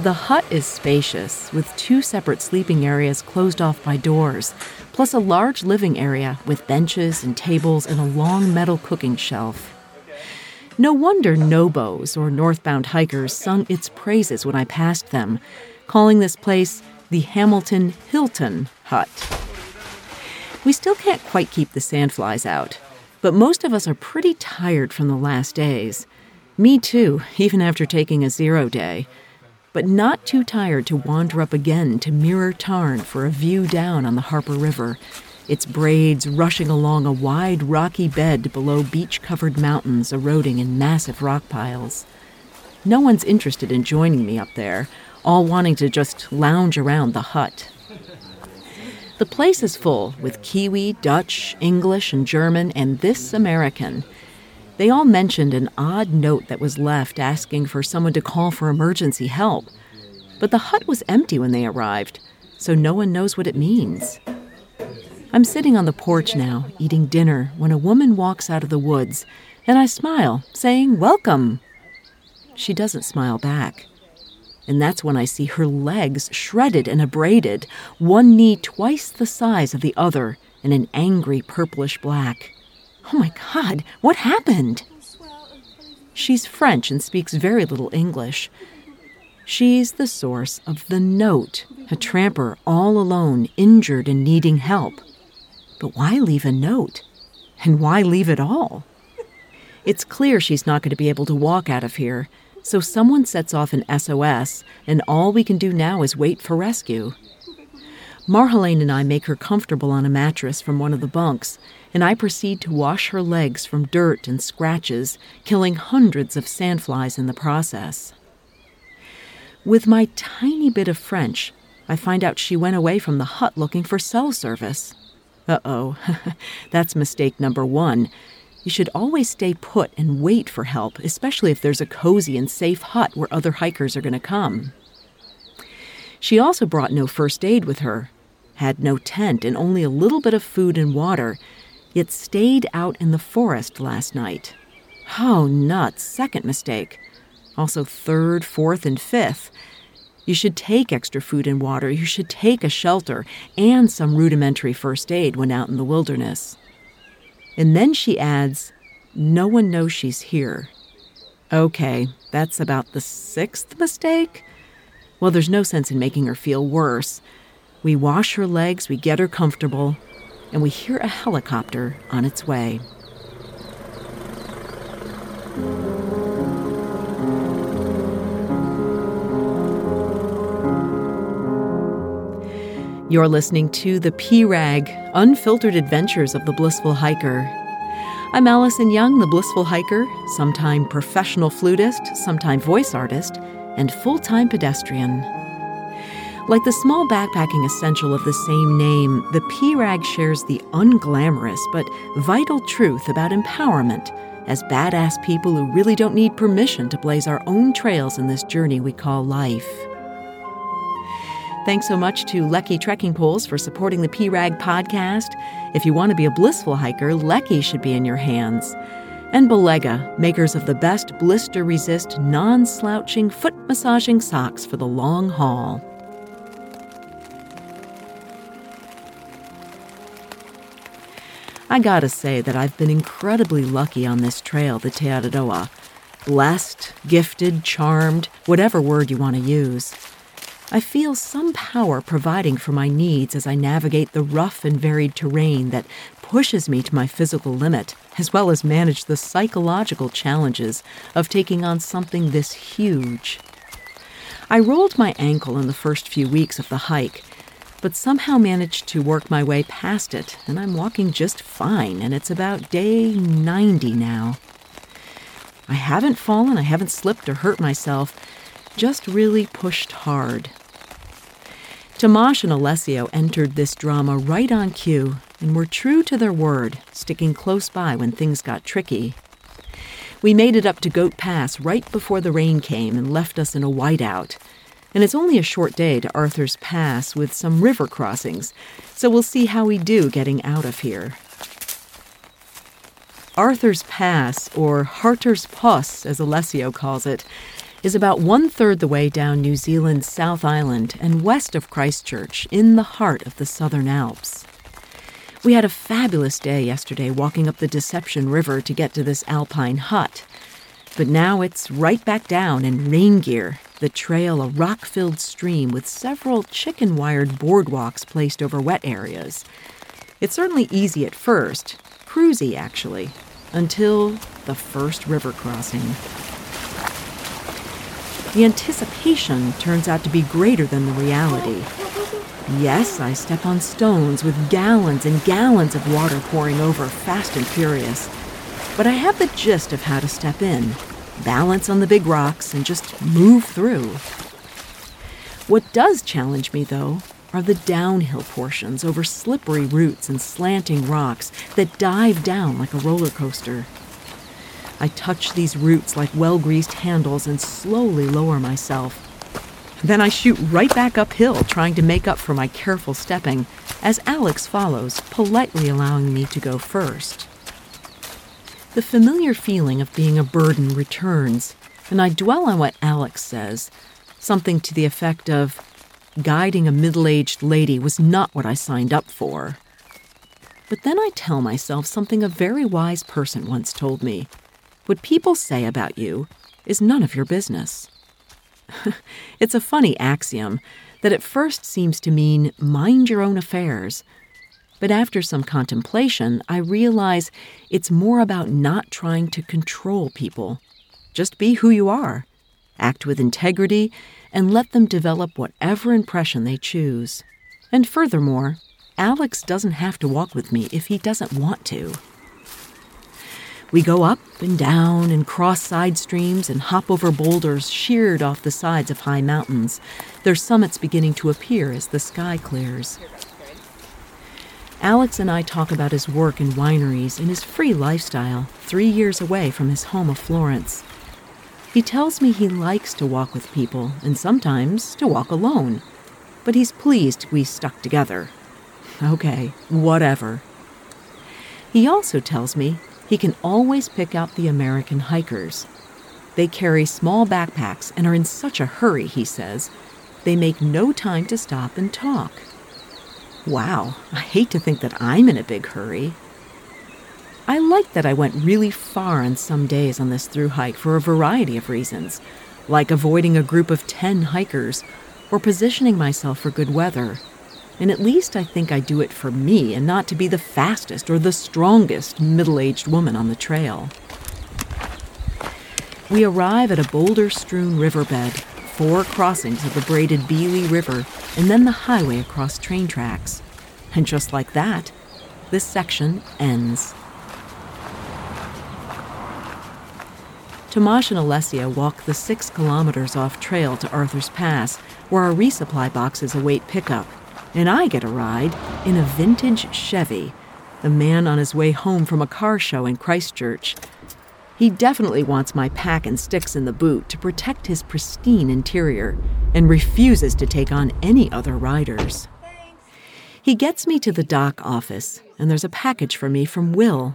The hut is spacious, with two separate sleeping areas closed off by doors, plus a large living area with benches and tables and a long metal cooking shelf. No wonder Nobos, or northbound hikers, sung its praises when I passed them, calling this place the Hamilton Hilton Hut. We still can't quite keep the sandflies out, but most of us are pretty tired from the last days. Me too, even after taking a 0 day. But not too tired to wander up again to Mirror Tarn for a view down on the Harper River, its braids rushing along a wide rocky bed below beach-covered mountains eroding in massive rock piles. No one's interested in joining me up there, all wanting to just lounge around the hut. The place is full, with Kiwi, Dutch, English, and German, and this American. They all mentioned an odd note that was left asking for someone to call for emergency help. But the hut was empty when they arrived, so no one knows what it means. I'm sitting on the porch now, eating dinner, when a woman walks out of the woods, and I smile, saying, "Welcome." She doesn't smile back. And that's when I see her legs shredded and abraded, one knee twice the size of the other, in an angry purplish black. Oh my God, what happened? She's French and speaks very little English. She's the source of the note, a tramper all alone, injured and needing help. But why leave a note? And why leave it all? It's clear she's not going to be able to walk out of here, so someone sets off an SOS, and all we can do now is wait for rescue. Marjolaine and I make her comfortable on a mattress from one of the bunks, and I proceed to wash her legs from dirt and scratches, killing hundreds of sandflies in the process. With my tiny bit of French, I find out she went away from the hut looking for cell service. Uh-oh, that's mistake number 1. You should always stay put and wait for help, especially if there's a cozy and safe hut where other hikers are going to come. She also brought no first aid with her, had no tent and only a little bit of food and water, yet stayed out in the forest last night. Oh, nuts, second mistake. Also third, fourth, and fifth. You should take extra food and water, you should take a shelter, and some rudimentary first aid when out in the wilderness. And then she adds, "No one knows she's here." Okay, that's about the 6th mistake? Well, there's no sense in making her feel worse. We wash her legs, we get her comfortable, and we hear a helicopter on its way. You're listening to The P-RAG, Unfiltered Adventures of the Blissful Hiker. I'm Alison Young, the Blissful Hiker, sometime professional flutist, sometime voice artist, and full-time pedestrian. Like the small backpacking essential of the same name, the P-RAG shares the unglamorous but vital truth about empowerment as badass people who really don't need permission to blaze our own trails in this journey we call life. Thanks so much to LEKI Trekking Poles for supporting the P-RAG podcast. If you want to be a blissful hiker, LEKI should be in your hands. And Belega, makers of the best blister-resist, non-slouching, foot-massaging socks for the long haul. I gotta say that I've been incredibly lucky on this trail, the Te Araroa. Blessed, gifted, charmed, whatever word you want to use. I feel some power providing for my needs as I navigate the rough and varied terrain that pushes me to my physical limit, as well as manage the psychological challenges of taking on something this huge. I rolled my ankle in the first few weeks of the hike, but somehow managed to work my way past it, and I'm walking just fine, and it's about day 90 now. I haven't fallen, I haven't slipped or hurt myself, just really pushed hard. Tomaš and Alessio entered this drama right on cue, and were true to their word, sticking close by when things got tricky. We made it up to Goat Pass right before the rain came and left us in a whiteout. And it's only a short day to Arthur's Pass with some river crossings, so we'll see how we do getting out of here. Arthur's Pass, or Harters Posse as Alessio calls it, is about one-third the way down New Zealand's South Island and west of Christchurch, in the heart of the Southern Alps. We had a fabulous day yesterday walking up the Deception River to get to this alpine hut. But now it's right back down in rain gear, the trail a rock-filled stream with several chicken-wired boardwalks placed over wet areas. It's certainly easy at first, cruisy actually, until the first river crossing. The anticipation turns out to be greater than the reality. Yes, I step on stones with gallons and gallons of water pouring over fast and furious. But I have the gist of how to step in, balance on the big rocks, and just move through. What does challenge me, though, are the downhill portions over slippery roots and slanting rocks that dive down like a roller coaster. I touch these roots like well-greased handles and slowly lower myself. Then I shoot right back uphill, trying to make up for my careful stepping, as Alex follows, politely allowing me to go first. The familiar feeling of being a burden returns, and I dwell on what Alex says, something to the effect of, guiding a middle-aged lady was not what I signed up for. But then I tell myself something a very wise person once told me. What people say about you is none of your business. It's a funny axiom that at first seems to mean mind your own affairs. But after some contemplation, I realize it's more about not trying to control people. Just be who you are, act with integrity, and let them develop whatever impression they choose. And furthermore, Alex doesn't have to walk with me if he doesn't want to. We go up and down and cross side streams and hop over boulders sheared off the sides of high mountains, their summits beginning to appear as the sky clears. Alex and I talk about his work in wineries and his free lifestyle, 3 years away from his home of Florence. He tells me he likes to walk with people and sometimes to walk alone, but he's pleased we stuck together. Okay, whatever. He also tells me he can always pick out the American hikers. They carry small backpacks and are in such a hurry, he says, they make no time to stop and talk. Wow, I hate to think that I'm in a big hurry. I like that I went really far on some days on this thru-hike for a variety of reasons, like avoiding a group of 10 hikers or positioning myself for good weather. And at least I think I do it for me and not to be the fastest or the strongest middle-aged woman on the trail. We arrive at a boulder-strewn riverbed, 4 crossings of the braided Beeley River, and then the highway across train tracks. And just like that, this section ends. Tomaš and Alessio walk the 6 kilometers off trail to Arthur's Pass, where our resupply boxes await pickup, and I get a ride in a vintage Chevy, the man on his way home from a car show in Christchurch. He definitely wants my pack and sticks in the boot to protect his pristine interior and refuses to take on any other riders. Thanks. He gets me to the dock office, and there's a package for me from Will,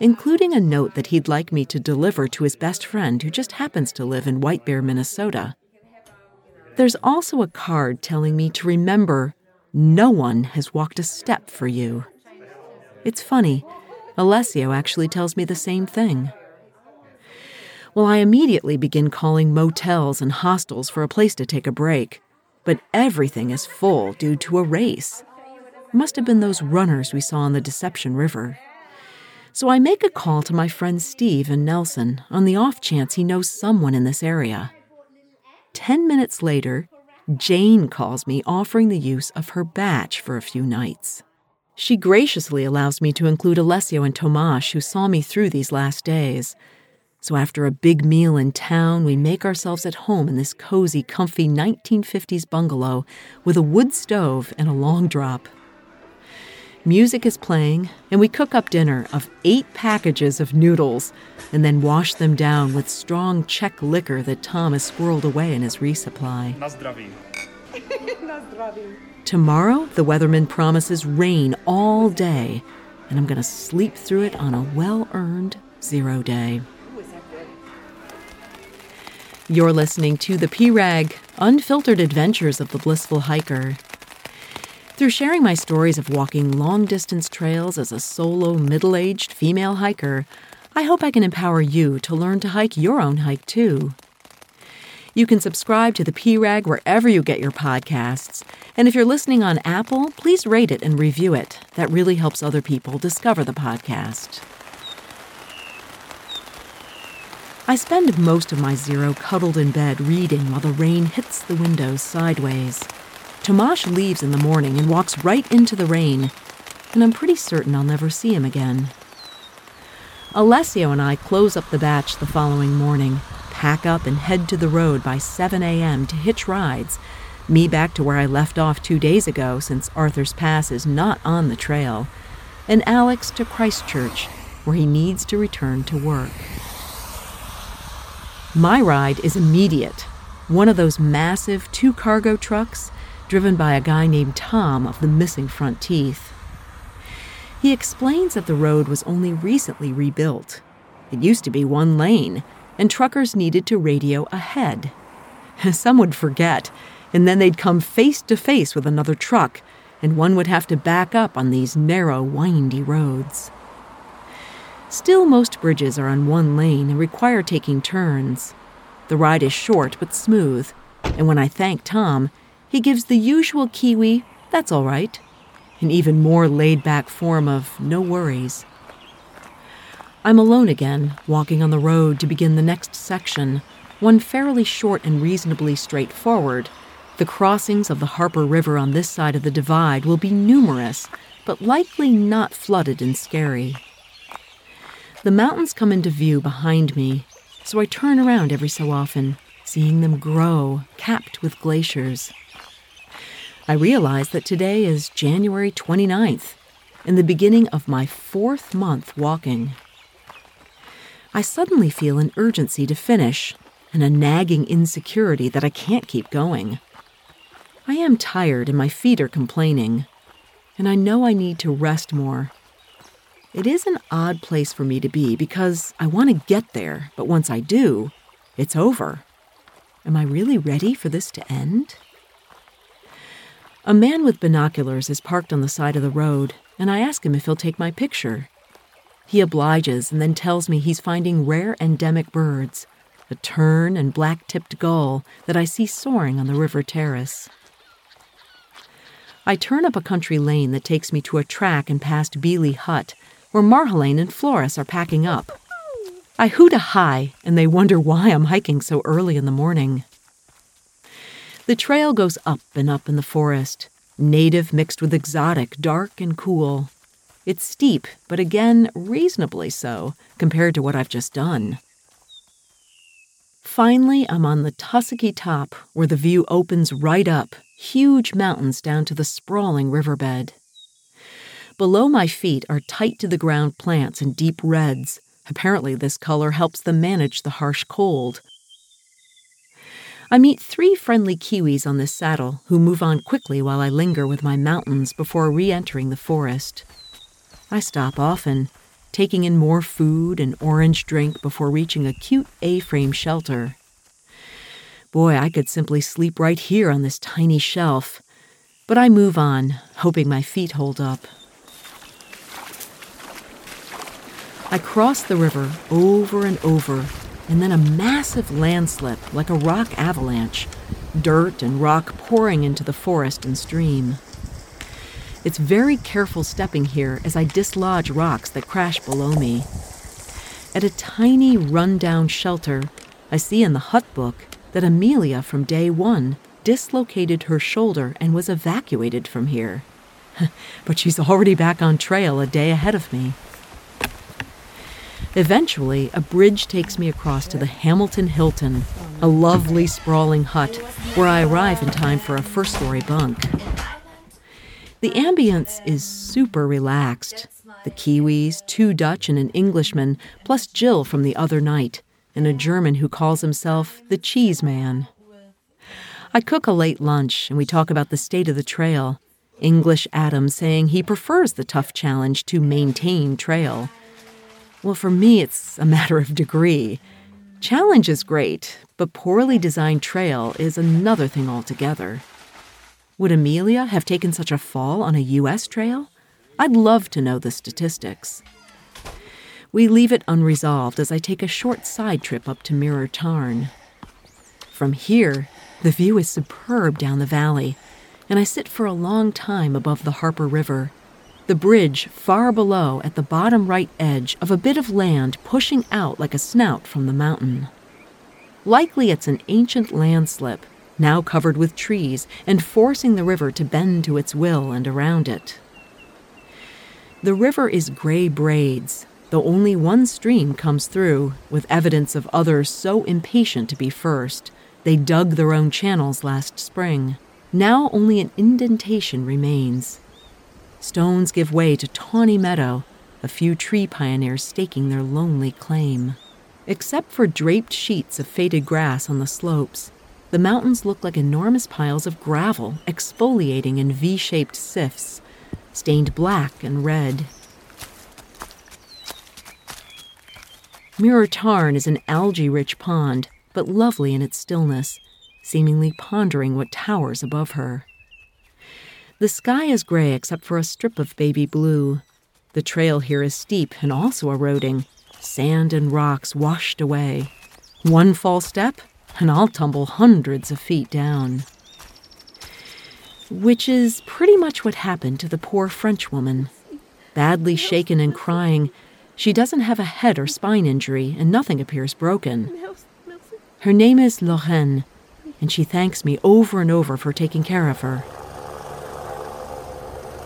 including a note that he'd like me to deliver to his best friend who just happens to live in White Bear, Minnesota. There's also a card telling me to remember, no one has walked a step for you. It's funny, Alessio actually tells me the same thing. Well, I immediately begin calling motels and hostels for a place to take a break, but everything is full due to a race. Must have been those runners we saw on the Deception River. So I make a call to my friends Steve and Nelson on the off chance he knows someone in this area. 10 minutes later, Jane calls me offering the use of her batch for a few nights. She graciously allows me to include Alessio and Tomaš, who saw me through these last days. So after a big meal in town, we make ourselves at home in this cozy, comfy 1950s bungalow with a wood stove and a long drop. Music is playing, and we cook up dinner of 8 packages of noodles and then wash them down with strong Czech liquor that Tom has squirreled away in his resupply. Na zdraví. Na zdraví. Tomorrow, the weatherman promises rain all day, and I'm going to sleep through it on a well-earned 0 day. You're listening to The P-RAG, Unfiltered Adventures of the Blissful Hiker. Through sharing my stories of walking long-distance trails as a solo, middle-aged female hiker, I hope I can empower you to learn to hike your own hike, too. You can subscribe to The P-RAG wherever you get your podcasts. And if you're listening on Apple, please rate it and review it. That really helps other people discover the podcast. I spend most of my zero cuddled in bed reading while the rain hits the windows sideways. Tomaš leaves in the morning and walks right into the rain, and I'm pretty certain I'll never see him again. Alessio and I close up the batch the following morning, pack up and head to the road by 7 a.m. to hitch rides, me back to where I left off 2 days ago since Arthur's Pass is not on the trail, and Alex to Christchurch, where he needs to return to work. My ride is immediate, one of those massive two-cargo trucks driven by a guy named Tom of the missing front teeth. He explains that the road was only recently rebuilt. It used to be one lane, and truckers needed to radio ahead. Some would forget, and then they'd come face to face with another truck, and one would have to back up on these narrow, windy roads. Still, most bridges are on one lane and require taking turns. The ride is short but smooth, and when I thank Tom, he gives the usual Kiwi, "That's all right," an even more laid-back form of no worries. I'm alone again, walking on the road to begin the next section, one fairly short and reasonably straightforward. The crossings of the Harper River on this side of the divide will be numerous, but likely not flooded and scary. The mountains come into view behind me, so I turn around every so often, seeing them grow, capped with glaciers. I realize that today is January 29th, and the beginning of my 4th month walking. I suddenly feel an urgency to finish, and a nagging insecurity that I can't keep going. I am tired and my feet are complaining, and I know I need to rest more. It is an odd place for me to be because I want to get there, but once I do, it's over. Am I really ready for this to end? A man with binoculars is parked on the side of the road, and I ask him if he'll take my picture. He obliges and then tells me he's finding rare endemic birds, a tern and black-tipped gull that I see soaring on the river terrace. I turn up a country lane that takes me to a track and past Bealey Hut, where Marjolaine and Floris are packing up. I hoot a hi, and they wonder why I'm hiking so early in the morning. The trail goes up and up in the forest, native mixed with exotic, dark and cool. It's steep, but again, reasonably so, compared to what I've just done. Finally, I'm on the tussocky top, where the view opens right up, huge mountains down to the sprawling riverbed. Below my feet are tight-to-the-ground plants and deep reds. Apparently, this color helps them manage the harsh cold. I meet 3 friendly Kiwis on this saddle, who move on quickly while I linger with my mountains before re-entering the forest. I stop often, taking in more food and orange drink before reaching a cute A-frame shelter. Boy, I could simply sleep right here on this tiny shelf, but I move on, hoping my feet hold up. I cross the river over and over, and then a massive landslip like a rock avalanche, dirt and rock pouring into the forest and stream. It's very careful stepping here as I dislodge rocks that crash below me. At a tiny, run-down shelter, I see in the hut book that Amelia from day 1 dislocated her shoulder and was evacuated from here. But she's already back on trail a day ahead of me. Eventually, a bridge takes me across to the Hamilton Hilton, a lovely, sprawling hut where I arrive in time for a first-story bunk. The ambience is super relaxed. The Kiwis, 2 Dutch and an Englishman, plus Jill from the other night, and a German who calls himself the Cheese Man. I cook a late lunch, and we talk about the state of the trail. English Adam saying he prefers the tough challenge to maintain trail. Well, for me, it's a matter of degree. Challenge is great, but poorly designed trail is another thing altogether. Would Amelia have taken such a fall on a U.S. trail? I'd love to know the statistics. We leave it unresolved as I take a short side trip up to Mirror Tarn. From here, the view is superb down the valley, and I sit for a long time above the Harper River, the bridge far below at the bottom right edge of a bit of land pushing out like a snout from the mountain. Likely it's an ancient landslip, now covered with trees and forcing the river to bend to its will and around it. The river is gray braids, though only one stream comes through, with evidence of others so impatient to be first. They dug their own channels last spring. Now only an indentation remains. Stones give way to tawny meadow, a few tree pioneers staking their lonely claim. Except for draped sheets of faded grass on the slopes, the mountains look like enormous piles of gravel exfoliating in V-shaped sifts, stained black and red. Mirror Tarn is an algae-rich pond, but lovely in its stillness, seemingly pondering what towers above her. The sky is gray except for a strip of baby blue. The trail here is steep and also eroding, sand and rocks washed away. One false step, and I'll tumble hundreds of feet down. Which is pretty much what happened to the poor Frenchwoman. Badly shaken and crying, she doesn't have a head or spine injury, and nothing appears broken. Her name is Lorraine, and she thanks me over and over for taking care of her.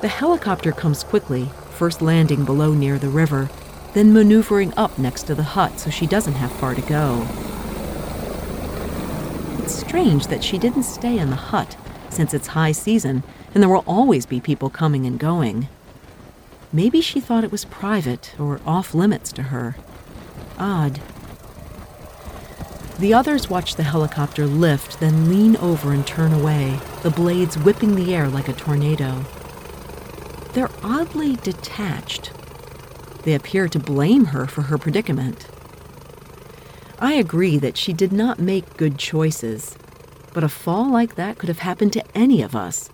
The helicopter comes quickly, first landing below near the river, then maneuvering up next to the hut so she doesn't have far to go. It's strange that she didn't stay in the hut, since it's high season, and there will always be people coming and going. Maybe she thought it was private or off-limits to her. Odd. The others watch the helicopter lift, then lean over and turn away, the blades whipping the air like a tornado. They're oddly detached. They appear to blame her for her predicament. I agree that she did not make good choices, but a fall like that could have happened to any of us,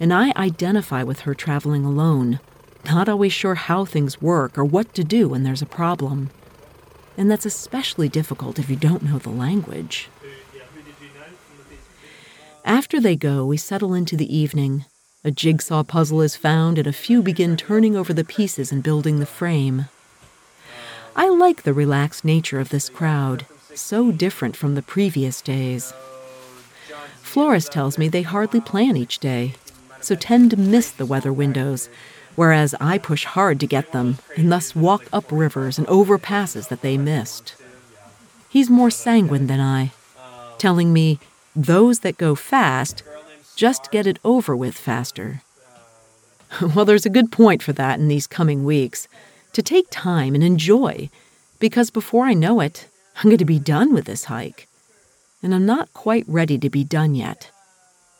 and I identify with her traveling alone, not always sure how things work or what to do when there's a problem. And that's especially difficult if you don't know the language. After they go, we settle into the evening. A jigsaw puzzle is found, and a few begin turning over the pieces and building the frame. I like the relaxed nature of this crowd, so different from the previous days. Floris tells me they hardly plan each day, so tend to miss the weather windows, whereas I push hard to get them and thus walk up rivers and over passes that they missed. He's more sanguine than I, telling me those that go fast just get it over with faster. Well, there's a good point for that in these coming weeks, to take time and enjoy, because before I know it, I'm going to be done with this hike. And I'm not quite ready to be done yet.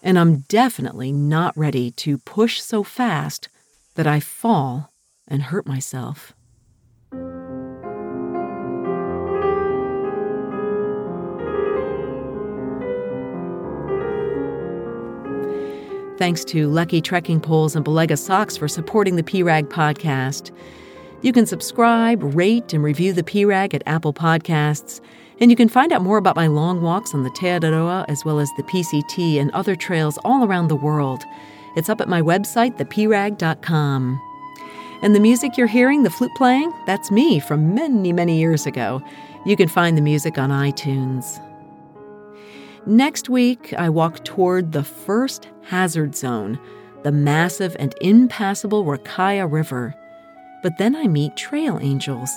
And I'm definitely not ready to push so fast that I fall and hurt myself. Thanks to LEKI trekking poles and Belega socks for supporting the P-RAG podcast. You can subscribe, rate, and review the P-RAG at Apple Podcasts, and you can find out more about my long walks on the Te Araroa as well as the PCT and other trails all around the world. It's up at my website, theprag.com. And the music you're hearing, the flute playing, that's me from many, many years ago. You can find the music on iTunes. Next week, I walk toward the first hazard zone, the massive and impassable Rakaia River. But then I meet trail angels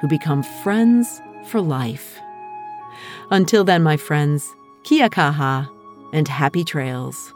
who become friends for life. Until then, my friends, kia kaha and happy trails.